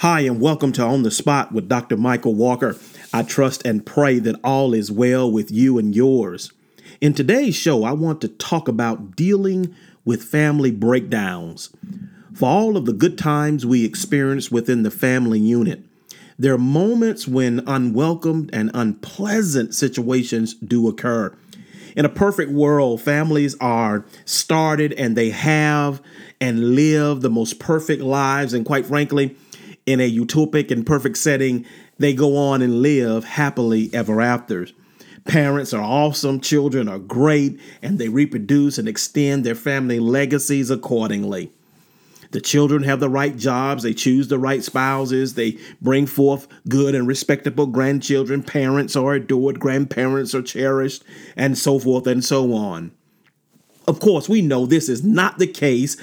Hi, and welcome to On the Spot with Dr. Michael Walker. I trust and pray that all is well with you and yours. In today's show, I want to talk about dealing with family breakdowns. For all of the good times we experience within the family unit, there are moments when unwelcome and unpleasant situations do occur. In a perfect world, families are started and they have and live the most perfect lives, and quite frankly, in a utopic and perfect setting, they go on and live happily ever after. Parents are awesome, children are great, and they reproduce and extend their family legacies accordingly. The children have the right jobs, they choose the right spouses, they bring forth good and respectable grandchildren, parents are adored, grandparents are cherished, and so forth and so on. Of course, we know this is not the case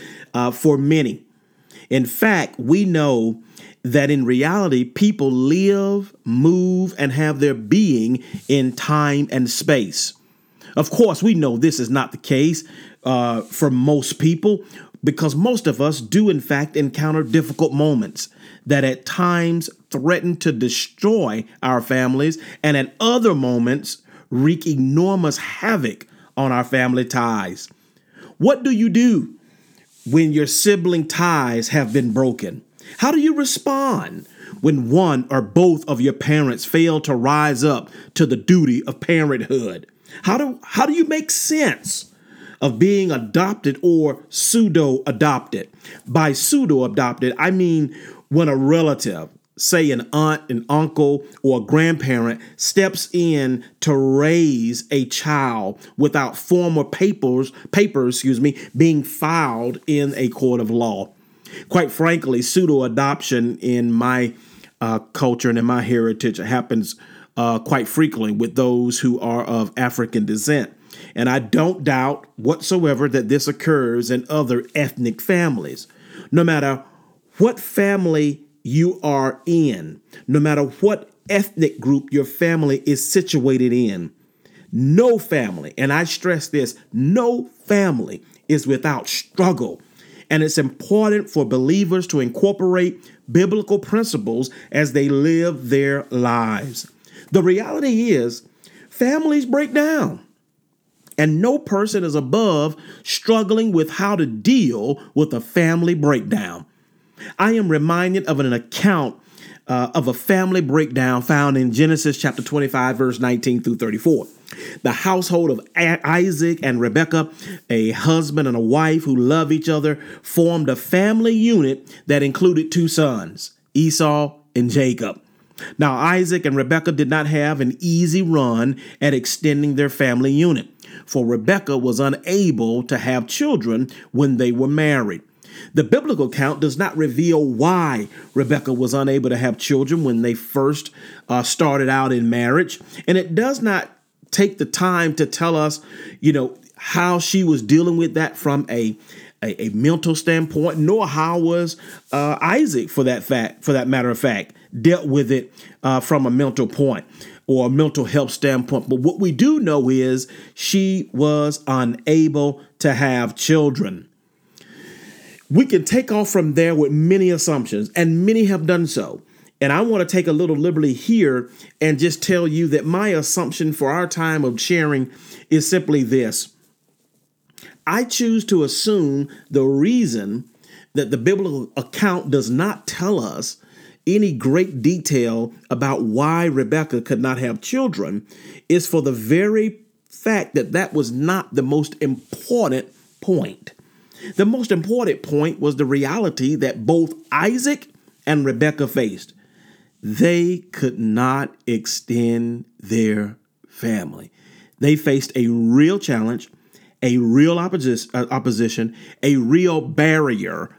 for many. In fact, we know that in reality, people live, move, and have their being in time and space. Of course, we know this is not the case for most people, because most of us do, in fact, encounter difficult moments that at times threaten to destroy our families and at other moments wreak enormous havoc on our family ties. What do you do when your sibling ties have been broken? How do you respond when one or both of your parents fail to rise up to the duty of parenthood? How do you make sense of being adopted or pseudo-adopted? By pseudo-adopted, I mean when a relative, say an aunt, an uncle, or a grandparent, steps in to raise a child without formal papers, being filed in a court of law. Quite frankly, pseudo-adoption in my culture and in my heritage happens quite frequently with those who are of African descent. And I don't doubt whatsoever that this occurs in other ethnic families. No matter what family you are in, no matter what ethnic group your family is situated in, no family, and I stress this, no family is without struggle. And it's important for believers to incorporate biblical principles as they live their lives. The reality is, families break down, and no person is above struggling with how to deal with a family breakdown. I am reminded of an account of a family breakdown found in Genesis chapter 25, verse 19 through 34. The household of Isaac and Rebekah, a husband and a wife who love each other, formed a family unit that included two sons, Esau and Jacob. Now, Isaac and Rebekah did not have an easy run at extending their family unit, for Rebekah was unable to have children when they were married. The biblical account does not reveal why Rebekah was unable to have children when they first started out in marriage, and it does not take the time to tell us, how she was dealing with that from a mental standpoint, nor how was Isaac, for that matter of fact, dealt with it from a mental point or a mental health standpoint. But what we do know is she was unable to have children. We can take off from there with many assumptions, and many have done so. And I want to take a little liberty here and just tell you that my assumption for our time of sharing is simply this. I choose to assume the reason that the biblical account does not tell us any great detail about why Rebekah could not have children is for the very fact that that was not the most important point. The most important point was the reality that both Isaac and Rebekah faced. They could not extend their family. They faced a real challenge, a real opposition, a real barrier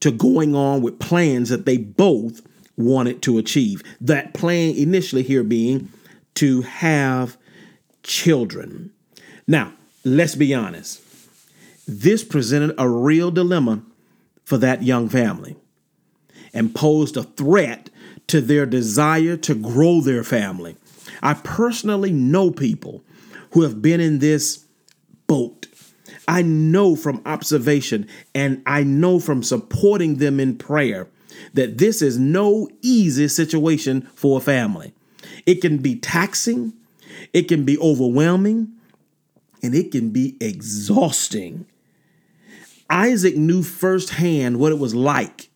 to going on with plans that they both wanted to achieve. That plan initially here being to have children. Now, let's be honest. This presented a real dilemma for that young family and posed a threat to their desire to grow their family. I personally know people who have been in this boat. I know from observation, and I know from supporting them in prayer that this is no easy situation for a family. It can be taxing, it can be overwhelming, and it can be exhausting. Isaac knew firsthand what it was like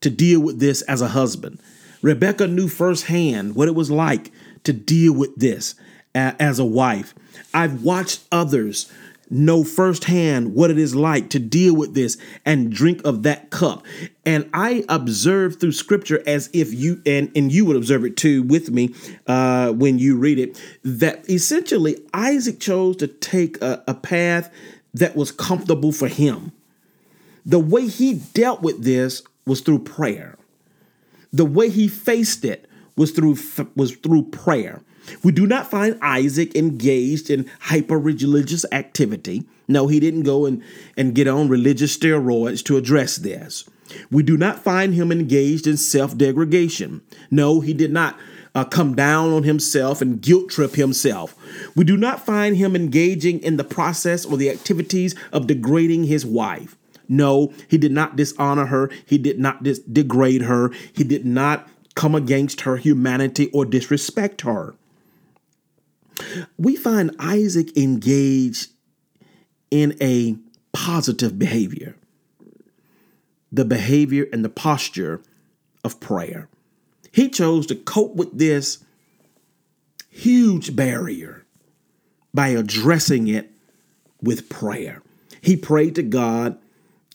to deal with this as a husband. Rebekah knew firsthand what it was like to deal with this as a wife. I've watched others know firsthand what it is like to deal with this and drink of that cup. And I observe through scripture, as if you, and you would observe it too with me when you read it, that essentially Isaac chose to take a path that was comfortable for him. The way he dealt with this was through prayer. The way he faced it was through prayer. We do not find Isaac engaged in hyper-religious activity. No, he didn't go and get on religious steroids to address this. We do not find him engaged in self-degradation. No, he did not come down on himself and guilt trip himself. We do not find him engaging in the process or the activities of degrading his wife. No, he did not dishonor her. He did not degrade her. He did not come against her humanity or disrespect her. We find Isaac engaged in a positive behavior, the behavior and the posture of prayer. He chose to cope with this huge barrier by addressing it with prayer. He prayed to God,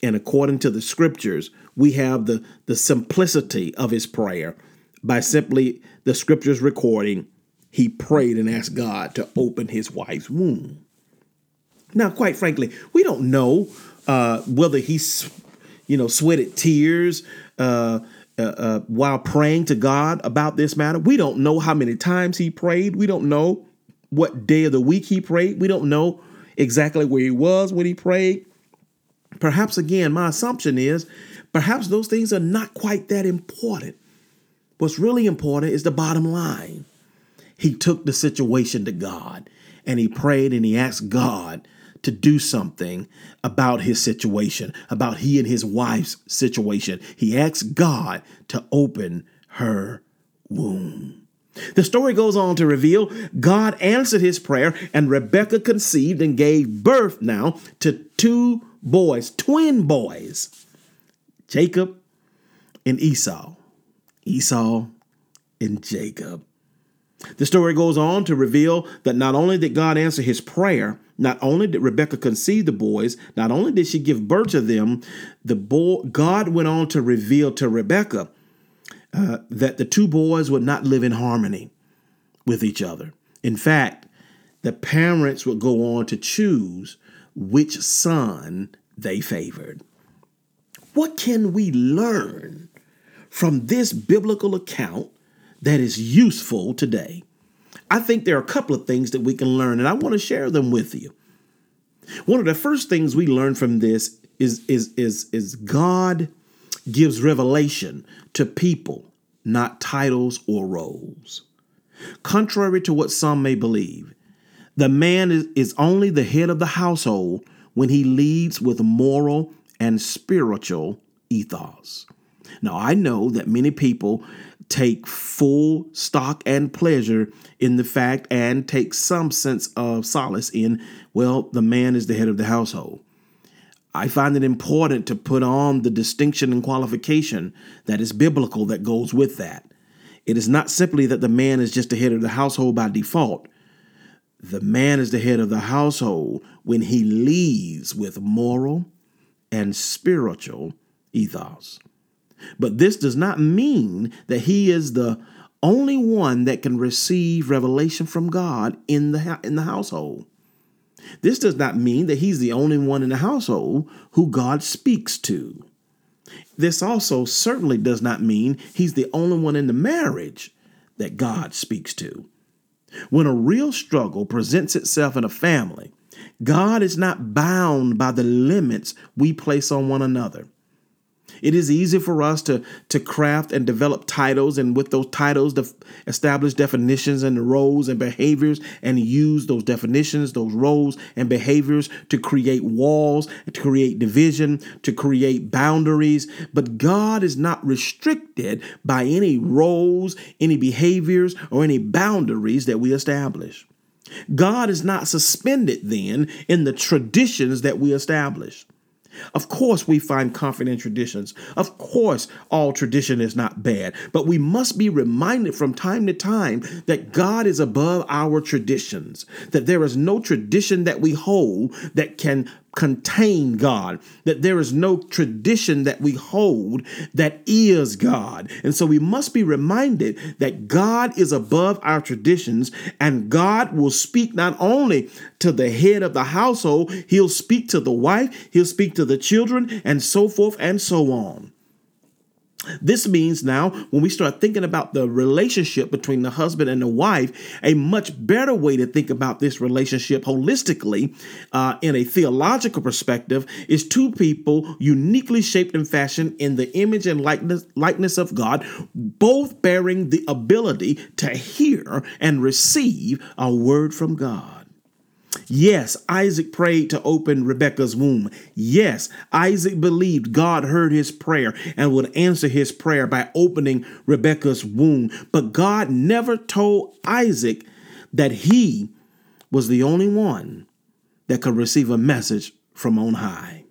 and according to the scriptures, we have the simplicity of his prayer by simply the scriptures recording he prayed and asked God to open his wife's womb. Now, quite frankly, we don't know whether he, sweated tears while praying to God about this matter. We don't know how many times he prayed. We don't know what day of the week he prayed. We don't know exactly where he was when he prayed. Perhaps, again, my assumption is perhaps those things are not quite that important. What's really important is the bottom line. He took the situation to God, and he prayed and he asked God to do something about his situation, about he and his wife's situation. He asked God to open her womb. The story goes on to reveal God answered his prayer, and Rebekah conceived and gave birth now to two boys, twin boys, Jacob and Esau. Esau and Jacob. The story goes on to reveal that not only did God answer his prayer, not only did Rebekah conceive the boys, not only did she give birth to them, God went on to reveal to Rebekah that the two boys would not live in harmony with each other. In fact, the parents would go on to choose which son they favored. What can we learn from this biblical account that is useful today? I think there are a couple of things that we can learn, and I want to share them with you. One of the first things we learn from this is God gives revelation to people, not titles or roles. Contrary to what some may believe, the man is only the head of the household when he leads with moral and spiritual ethos. Now, I know that many people take full stock and pleasure in the fact and take some sense of solace in, the man is the head of the household. I find it important to put on the distinction and qualification that is biblical that goes with that. It is not simply that the man is just the head of the household by default. The man is the head of the household when he leads with moral and spiritual ethos. But this does not mean that he is the only one that can receive revelation from God in the household. This does not mean that he's the only one in the household who God speaks to. This also certainly does not mean he's the only one in the marriage that God speaks to. When a real struggle presents itself in a family, God is not bound by the limits we place on one another. It is easy for us to craft and develop titles, and with those titles to establish definitions and roles and behaviors, and use those definitions, those roles and behaviors to create walls, to create division, to create boundaries. But God is not restricted by any roles, any behaviors, or any boundaries that we establish. God is not suspended then in the traditions that we establish. Of course, we find comfort in traditions. Of course, all tradition is not bad, but we must be reminded from time to time that God is above our traditions, that there is no tradition that we hold that can contain God, that there is no tradition that we hold that is God. And so we must be reminded that God is above our traditions, and God will speak not only to the head of the household, he'll speak to the wife, he'll speak to the children, and so forth and so on. This means now when we start thinking about the relationship between the husband and the wife, a much better way to think about this relationship holistically in a theological perspective is two people uniquely shaped and fashioned in the image and likeness of God, both bearing the ability to hear and receive a word from God. Yes, Isaac prayed to open Rebekah's womb. Yes, Isaac believed God heard his prayer and would answer his prayer by opening Rebekah's womb. But God never told Isaac that he was the only one that could receive a message from on high.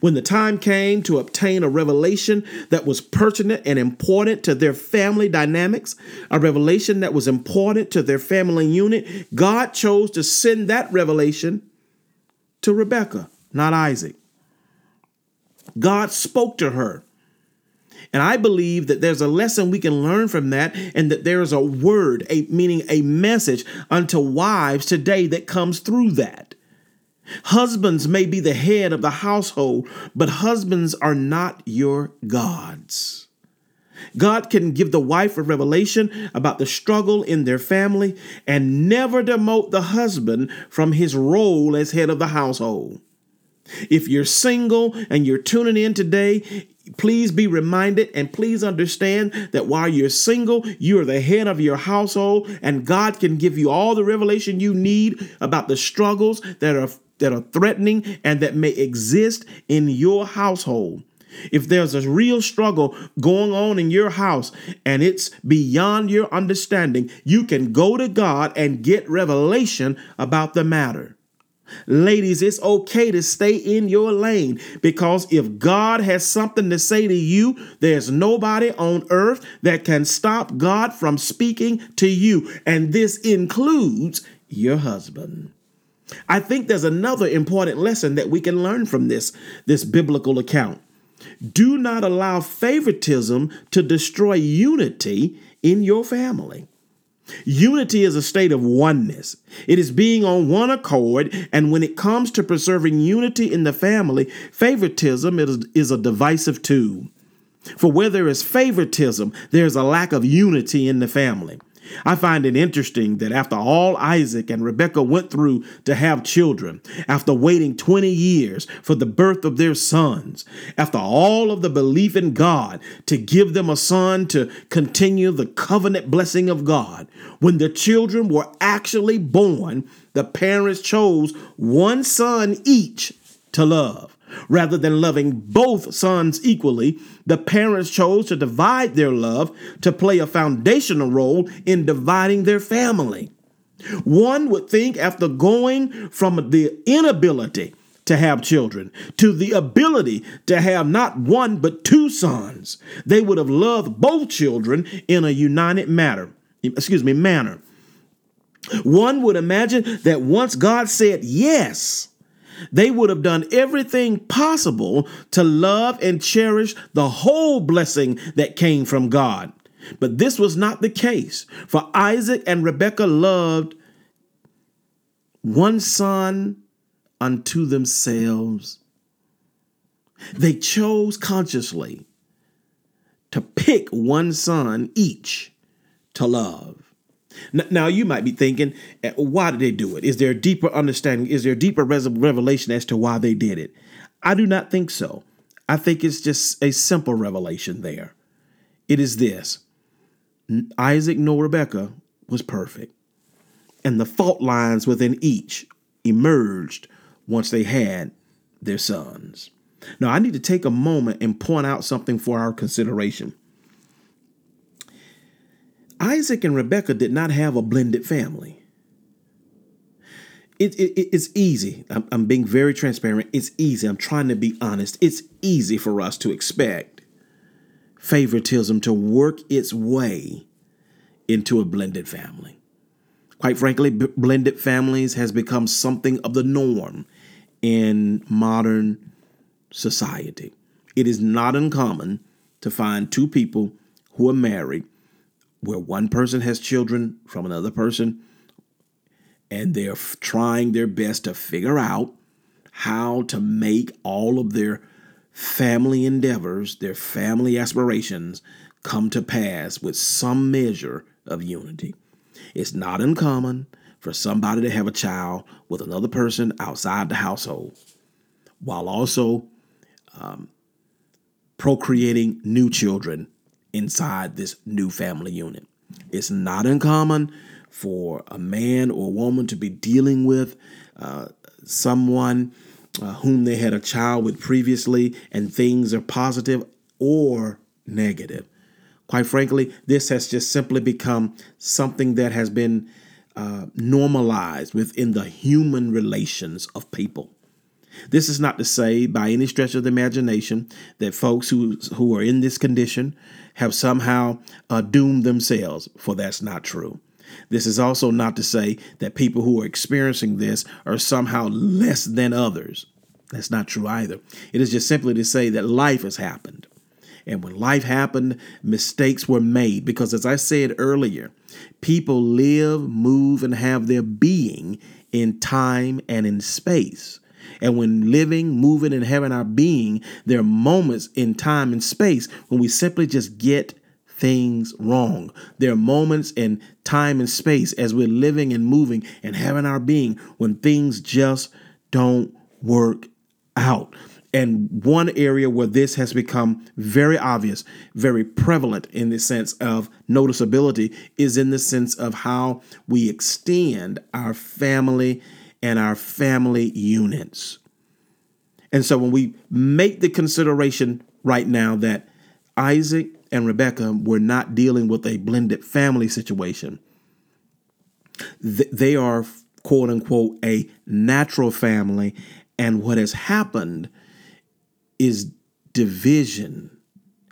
When the time came to obtain a revelation that was pertinent and important to their family dynamics, a revelation that was important to their family unit, God chose to send that revelation to Rebekah, not Isaac. God spoke to her. And I believe that there's a lesson we can learn from that, and that there is a word, meaning a message unto wives today that comes through that. Husbands may be the head of the household, but husbands are not your gods. God can give the wife a revelation about the struggle in their family and never demote the husband from his role as head of the household. If you're single and you're tuning in today, please be reminded and please understand that while you're single, you are the head of your household, and God can give you all the revelation you need about the struggles that are threatening and that may exist in your household. If there's a real struggle going on in your house and it's beyond your understanding, you can go to God and get revelation about the matter. Ladies, it's okay to stay in your lane, because if God has something to say to you, there's nobody on earth that can stop God from speaking to you. And this includes your husband. I think there's another important lesson that we can learn from this biblical account. Do not allow favoritism to destroy unity in your family. Unity is a state of oneness. It is being on one accord, and when it comes to preserving unity in the family, favoritism is a divisive tool. For where there is favoritism, there is a lack of unity in the family. I find it interesting that after all Isaac and Rebekah went through to have children, after waiting 20 years for the birth of their sons, after all of the belief in God to give them a son to continue the covenant blessing of God, when the children were actually born, the parents chose one son each to love. Rather than loving both sons equally, the parents chose to divide their love to play a foundational role in dividing their family. One would think, after going from the inability to have children to the ability to have not one but two sons, they would have loved both children in a united manner. One would imagine that once God said yes, they would have done everything possible to love and cherish the whole blessing that came from God. But this was not the case, for Isaac and Rebekah loved one son unto themselves. They chose consciously to pick one son each to love. Now, you might be thinking, why did they do it? Is there a deeper understanding? Is there a deeper revelation as to why they did it? I do not think so. I think it's just a simple revelation there. It is this: Isaac nor Rebekah was perfect, and the fault lines within each emerged once they had their sons. Now, I need to take a moment and point out something for our consideration. Isaac and Rebekah did not have a blended family. It's easy. I'm being very transparent. It's easy. I'm trying to be honest. It's easy for us to expect favoritism to work its way into a blended family. Quite frankly, blended families has become something of the norm in modern society. It is not uncommon to find two people who are married where one person has children from another person, and they're trying their best to figure out how to make all of their family endeavors, their family aspirations, come to pass with some measure of unity. It's not uncommon for somebody to have a child with another person outside the household, while also procreating new children inside this new family unit. It's not uncommon for a man or a woman to be dealing with someone whom they had a child with previously, and things are positive or negative. Quite frankly, this has just simply become something that has been normalized within the human relations of people. This is not to say by any stretch of the imagination that folks who are in this condition have somehow doomed themselves, for that's not true. This is also not to say that people who are experiencing this are somehow less than others. That's not true either. It is just simply to say that life has happened. And when life happened, mistakes were made, because as I said earlier, people live, move, and have their being in time and in space. And when living, moving, and having our being, there are moments in time and space when we simply just get things wrong. There are moments in time and space as we're living and moving and having our being when things just don't work out. And one area where this has become very obvious, very prevalent in the sense of noticeability, is in the sense of how we extend our family and our family units. And so when we make the consideration right now that Isaac and Rebekah were not dealing with a blended family situation, they are, quote unquote, a natural family. And what has happened is division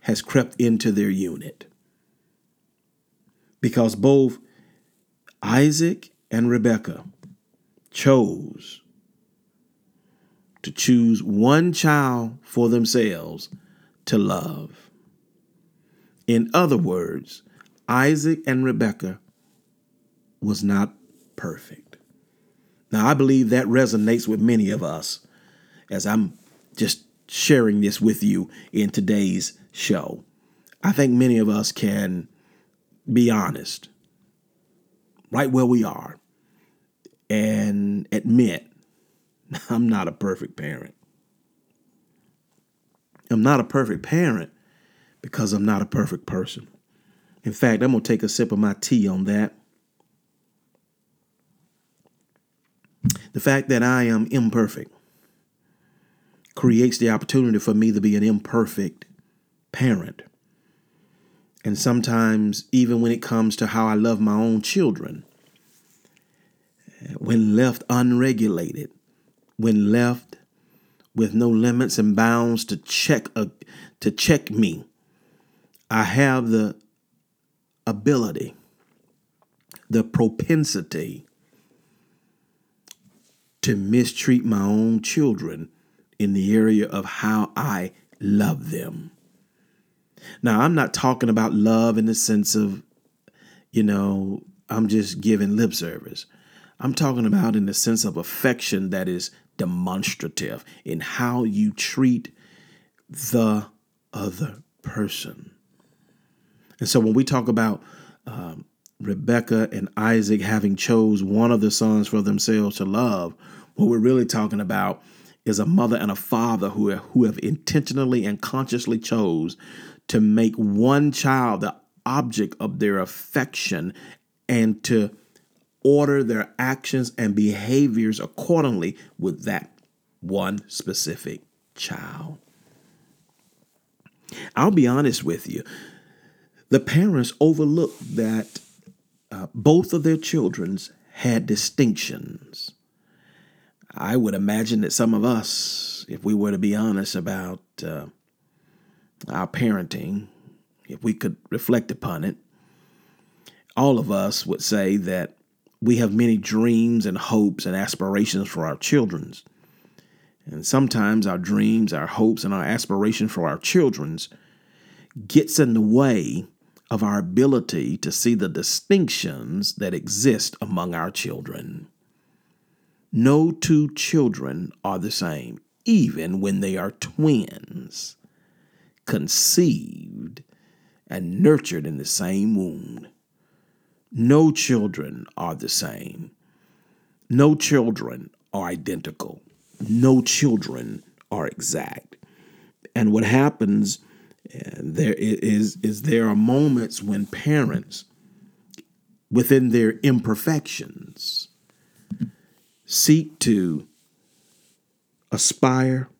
has crept into their unit, because both Isaac and Rebekah chose one child for themselves to love. In other words, Isaac and Rebekah was not perfect. Now, I believe that resonates with many of us as I'm just sharing this with you in today's show. I think many of us can be honest right where we are and admit, I'm not a perfect parent. I'm not a perfect parent because I'm not a perfect person. In fact, I'm going to take a sip of my tea on that. The fact that I am imperfect creates the opportunity for me to be an imperfect parent. And sometimes, even when it comes to how I love my own children, when left unregulated, when left with no limits and bounds to check me, I have the ability, the propensity to mistreat my own children in the area of how I love them. Now, I'm not talking about love in the sense of, I'm just giving lip service. I'm talking about in the sense of affection that is demonstrative in how you treat the other person. And so when we talk about Rebekah and Isaac having chose one of the sons for themselves to love, what we're really talking about is a mother and a father who have intentionally and consciously chose to make one child the object of their affection and to order their actions and behaviors accordingly with that one specific child. I'll be honest with you. The parents overlooked that both of their children had distinctions. I would imagine that some of us, if we were to be honest about our parenting, if we could reflect upon it, all of us would say that we have many dreams and hopes and aspirations for our children. And sometimes our dreams, our hopes, and our aspirations for our children gets in the way of our ability to see the distinctions that exist among our children. No two children are the same, even when they are twins, conceived and nurtured in the same womb. No children are the same. No children are identical. No children are exact. And what happens there are moments when parents, within their imperfections, seek to aspire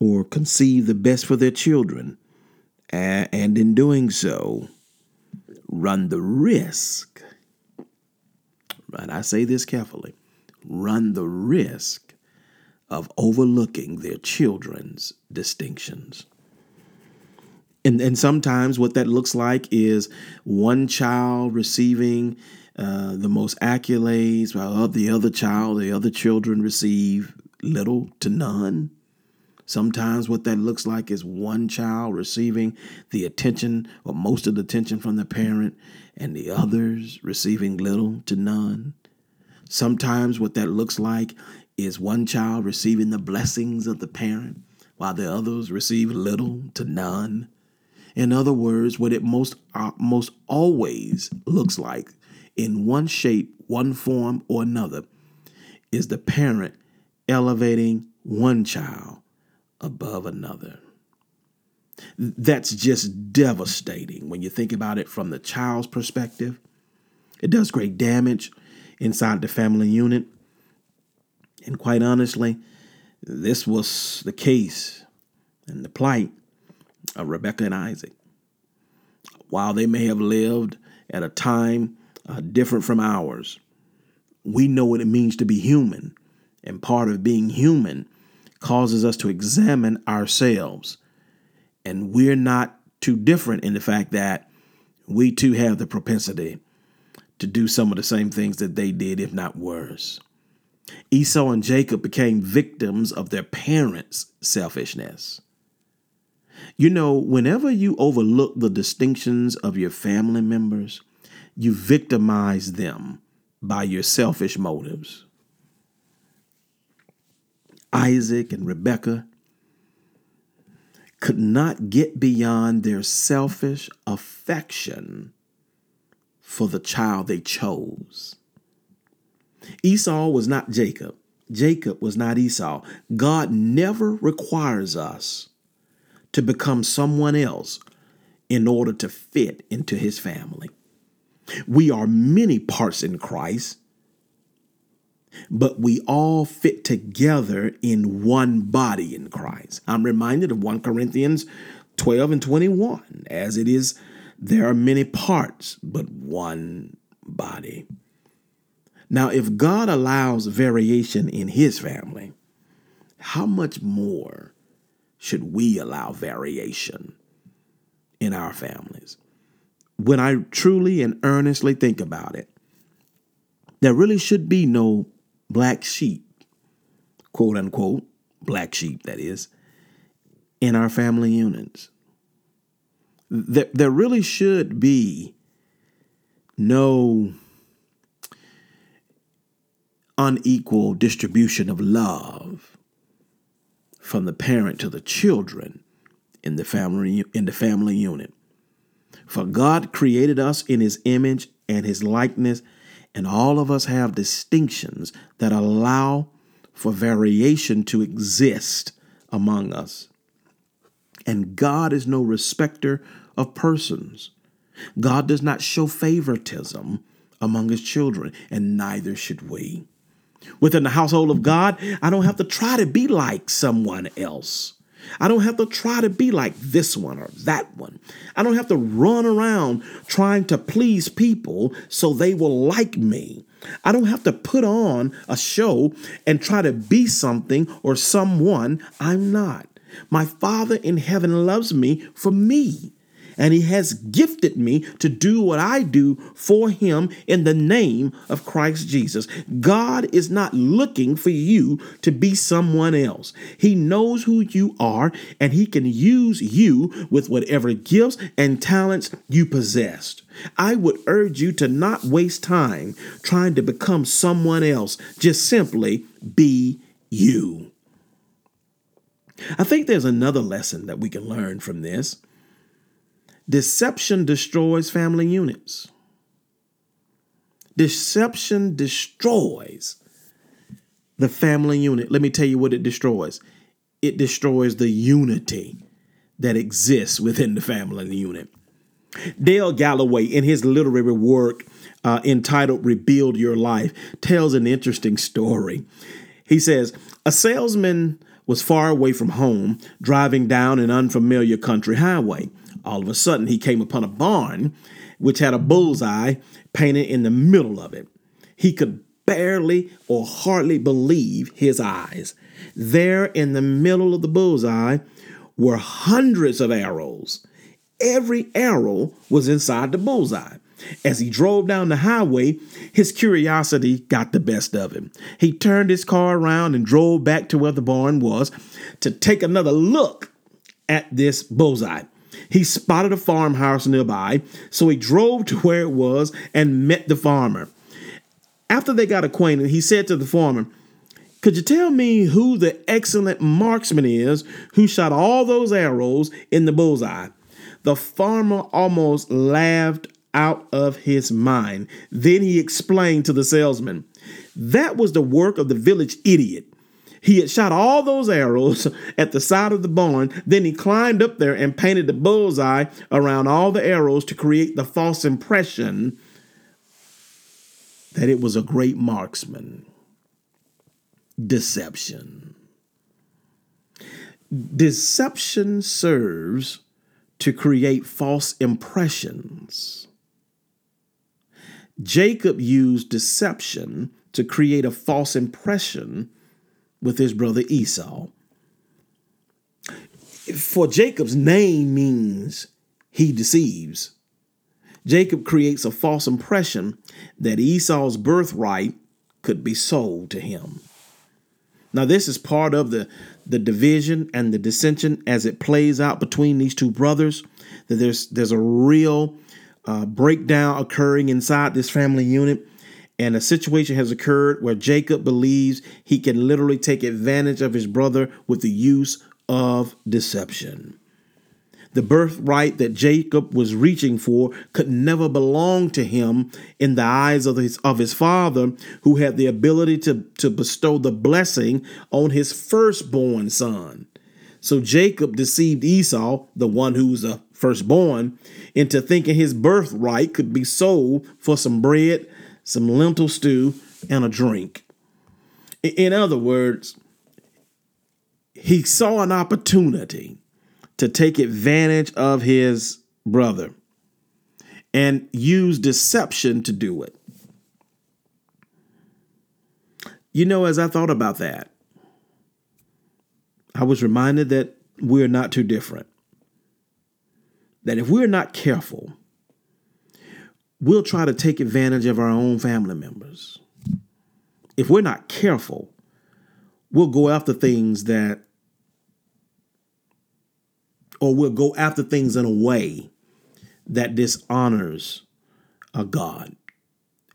or conceive the best for their children, and in doing so, run the risk, and I say this carefully, run the risk of overlooking their children's distinctions. And sometimes what that looks like is one child receiving the most accolades, while the other children receive little to none. Sometimes what that looks like is one child receiving the attention or most of the attention from the parent and the others receiving little to none. Sometimes what that looks like is one child receiving the blessings of the parent while the others receive little to none. In other words, what it most always looks like in one shape, one form, or another is the parent elevating one child above another. That's just devastating when you think about it from the child's perspective. It does great damage inside the family unit. And quite honestly, this was the case and the plight of Rebekah and Isaac. While they may have lived at a time different from ours, we know what it means to be human. And part of being human causes us to examine ourselves. And we're not too different in the fact that we too have the propensity to do some of the same things that they did, if not worse. Esau and Jacob became victims of their parents' selfishness. You know, whenever you overlook the distinctions of your family members, you victimize them by your selfish motives. Isaac and Rebekah could not get beyond their selfish affection for the child they chose. Esau was not Jacob. Jacob was not Esau. God never requires us to become someone else in order to fit into his family. We are many parts in Christ, but we all fit together in one body in Christ. I'm reminded of 1 Corinthians 12 and 21. As it is, there are many parts, but one body. Now, if God allows variation in his family, how much more should we allow variation in our families? When I truly and earnestly think about it, there really should be no black sheep, quote unquote, black sheep, that is, in our family units. There really should be no unequal distribution of love from the parent to the children in the family unit. For God created us in his image and his likeness, and all of us have distinctions that allow for variation to exist among us. And God is no respecter of persons. God does not show favoritism among his children, and neither should we. Within the household of God, I don't have to try to be like someone else. I don't have to try to be like this one or that one. I don't have to run around trying to please people so they will like me. I don't have to put on a show and try to be something or someone I'm not. My Father in heaven loves me for me, and he has gifted me to do what I do for him in the name of Christ Jesus. God is not looking for you to be someone else. He knows who you are, and he can use you with whatever gifts and talents you possess. I would urge you to not waste time trying to become someone else. Just simply be you. I think there's another lesson that we can learn from this. Deception destroys family units. Deception destroys the family unit. Let me tell you what it destroys. It destroys the unity that exists within the family unit. Dale Galloway, in his literary work entitled Rebuild Your Life, tells an interesting story. He says, a salesman was far away from home, driving down an unfamiliar country highway. All of a sudden, he came upon a barn which had a bullseye painted in the middle of it. He could barely or hardly believe his eyes. There in the middle of the bullseye were hundreds of arrows. Every arrow was inside the bullseye. As he drove down the highway, his curiosity got the best of him. He turned his car around and drove back to where the barn was to take another look at this bullseye. He spotted a farmhouse nearby, so he drove to where it was and met the farmer. After they got acquainted, he said to the farmer, "Could you tell me who the excellent marksman is who shot all those arrows in the bullseye?" The farmer almost laughed out of his mind. Then he explained to the salesman, "That was the work of the village idiot. He had shot all those arrows at the side of the barn. Then he climbed up there and painted the bullseye around all the arrows to create the false impression that it was a great marksman." Deception. Deception serves to create false impressions. Jacob used deception to create a false impression with his brother Esau. For Jacob's name means he deceives. Jacob creates a false impression that Esau's birthright could be sold to him. Now, this is part of the division and the dissension as it plays out between these two brothers, that there's a real breakdown occurring inside this family unit, and a situation has occurred where Jacob believes he can literally take advantage of his brother with the use of deception. The birthright that Jacob was reaching for could never belong to him in the eyes of his father, who had the ability to bestow the blessing on his firstborn son. So Jacob deceived Esau, the one who's a firstborn, into thinking his birthright could be sold for some bread, some lentil stew, and a drink. In other words, he saw an opportunity to take advantage of his brother and use deception to do it. You know, as I thought about that, I was reminded that we're not too different. That if we're not careful, we'll try to take advantage of our own family members. If we're not careful, we'll go after things in a way that dishonors a God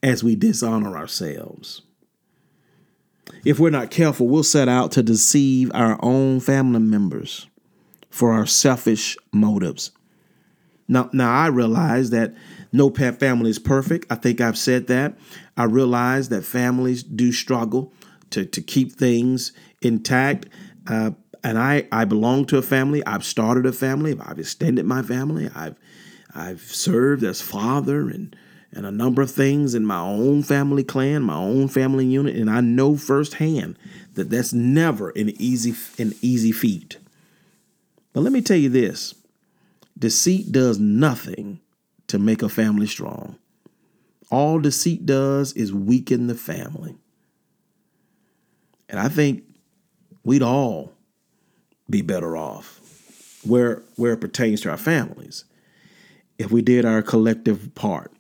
as we dishonor ourselves. If we're not careful, we'll set out to deceive our own family members for our selfish motives. Now I realize that no family is perfect. I think I've said that. I realize that families do struggle to keep things intact. And I belong to a family. I've started a family. I've extended my family. I've served as father and a number of things in my own family clan, my own family unit. And I know firsthand that that's never an easy feat. But let me tell you this. Deceit does nothing to make a family strong. All deceit does is weaken the family. And I think we'd all be better off where it pertains to our families if we did our collective part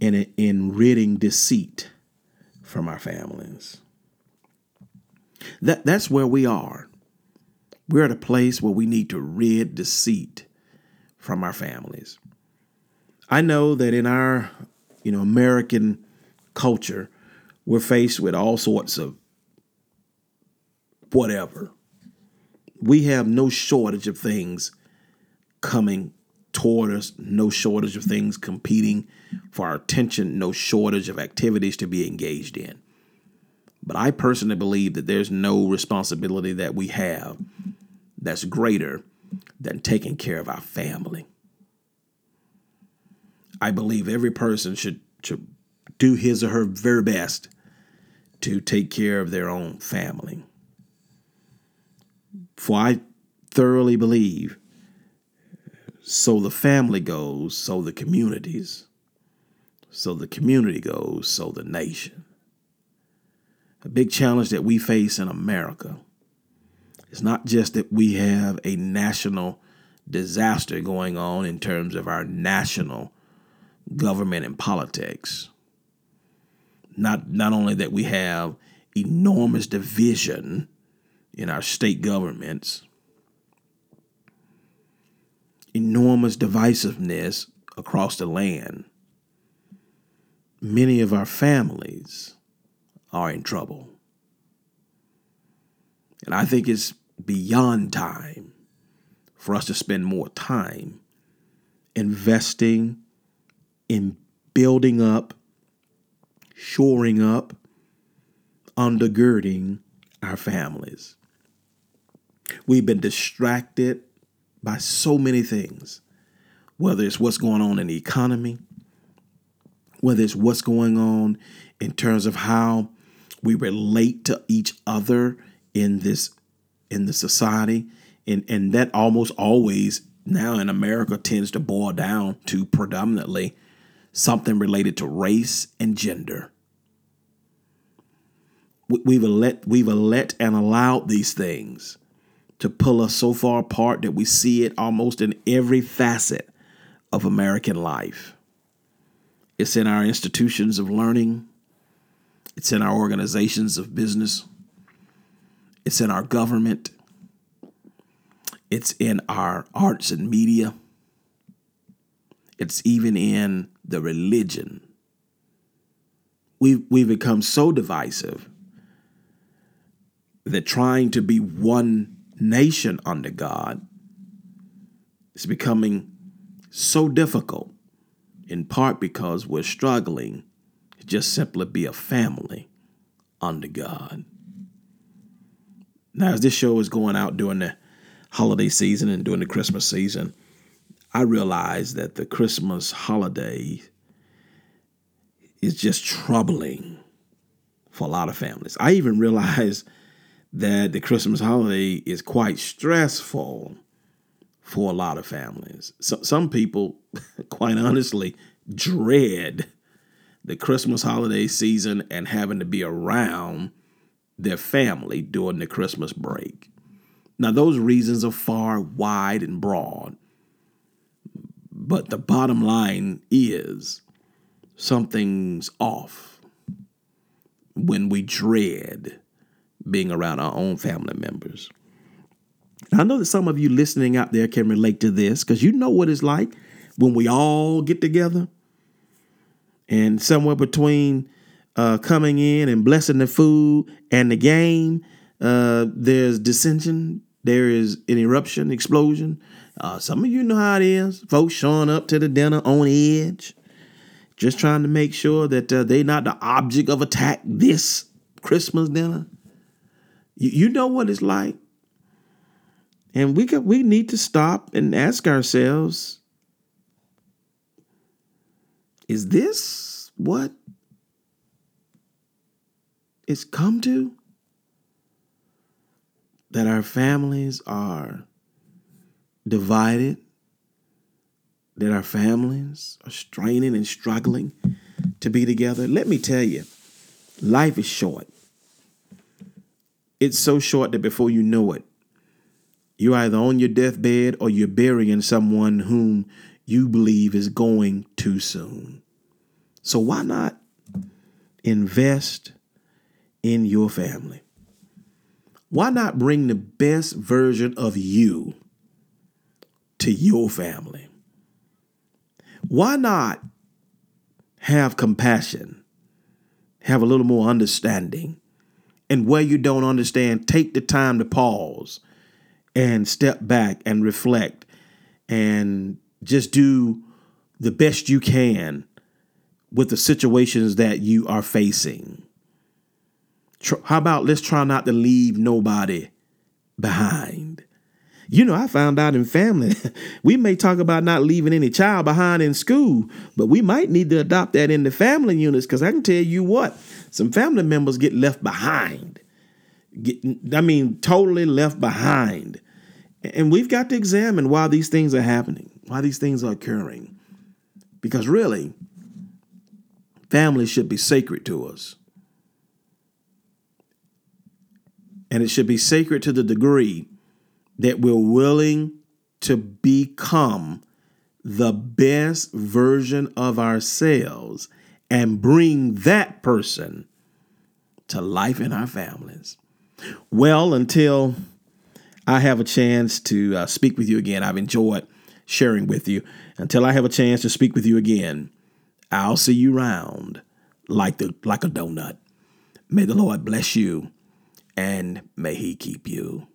in ridding deceit from our families. That's where we are. We're at a place where we need to rid deceit from our families. I know that in our, American culture, we're faced with all sorts of whatever. We have no shortage of things coming toward us, no shortage of things competing for our attention, no shortage of activities to be engaged in. But I personally believe that there's no responsibility that we have that's greater than taking care of our family. I believe every person should do his or her very best to take care of their own family. For I thoroughly believe, so the family goes, so the communities. So the community goes, so the nation. A big challenge that we face in America is not just that we have a national disaster going on in terms of our national government and politics. Not only that we have enormous division in our state governments, enormous divisiveness across the land. Many of our families are in trouble. And I think it's beyond time for us to spend more time investing in building up, shoring up, undergirding our families. We've been distracted by so many things, whether it's what's going on in the economy, whether it's what's going on in terms of how we relate to each other in the society. And that almost always now in America tends to boil down to predominantly something related to race and gender. We've let and allowed these things to pull us so far apart that we see it almost in every facet of American life. It's in our institutions of learning. It's in our organizations of business. It's in our government. It's in our arts and media. It's even in the religion. We've become so divisive that trying to be one nation under God is becoming so difficult, in part because we're struggling to just simply be a family under God. Now, as this show is going out during the holiday season and during the Christmas season, I realize that the Christmas holiday is just troubling for a lot of families. I even realize that the Christmas holiday is quite stressful for a lot of families. So, some people, quite honestly, dread the Christmas holiday season and having to be around their family during the Christmas break. Now, those reasons are far, wide, and broad. But the bottom line is something's off when we dread being around our own family members. And I know that some of you listening out there can relate to this because you know what it's like when we all get together and somewhere between coming in and blessing the food and the game, there's dissension, there is an eruption, explosion. Some of you know how it is. Folks showing up to the dinner on edge, just trying to make sure that they're not the object of attack this Christmas dinner. You know what it's like. And we need to stop and ask ourselves, is this what it's come to? That our families are divided, that our families are straining and struggling to be together. Let me tell you, life is short. It's so short that before you know it, you're either on your deathbed or you're burying someone whom you believe is going too soon. So why not invest in your family? Why not bring the best version of you to your family? Why not have compassion, have a little more understanding, and where you don't understand, take the time to pause and step back and reflect and just do the best you can with the situations that you are facing. How about let's try not to leave nobody behind? You know, I found out in family, we may talk about not leaving any child behind in school, but we might need to adopt that in the family units, because I can tell you what, some family members get left behind. Totally left behind. And we've got to examine why these things are happening, why these things are occurring. Because really, family should be sacred to us. And it should be sacred to the degree that we're willing to become the best version of ourselves and bring that person to life in our families. Well, until I have a chance to speak with you again, I've enjoyed sharing with you. Until I have a chance to speak with you again, I'll see you round like a donut. May the Lord bless you, and may he keep you.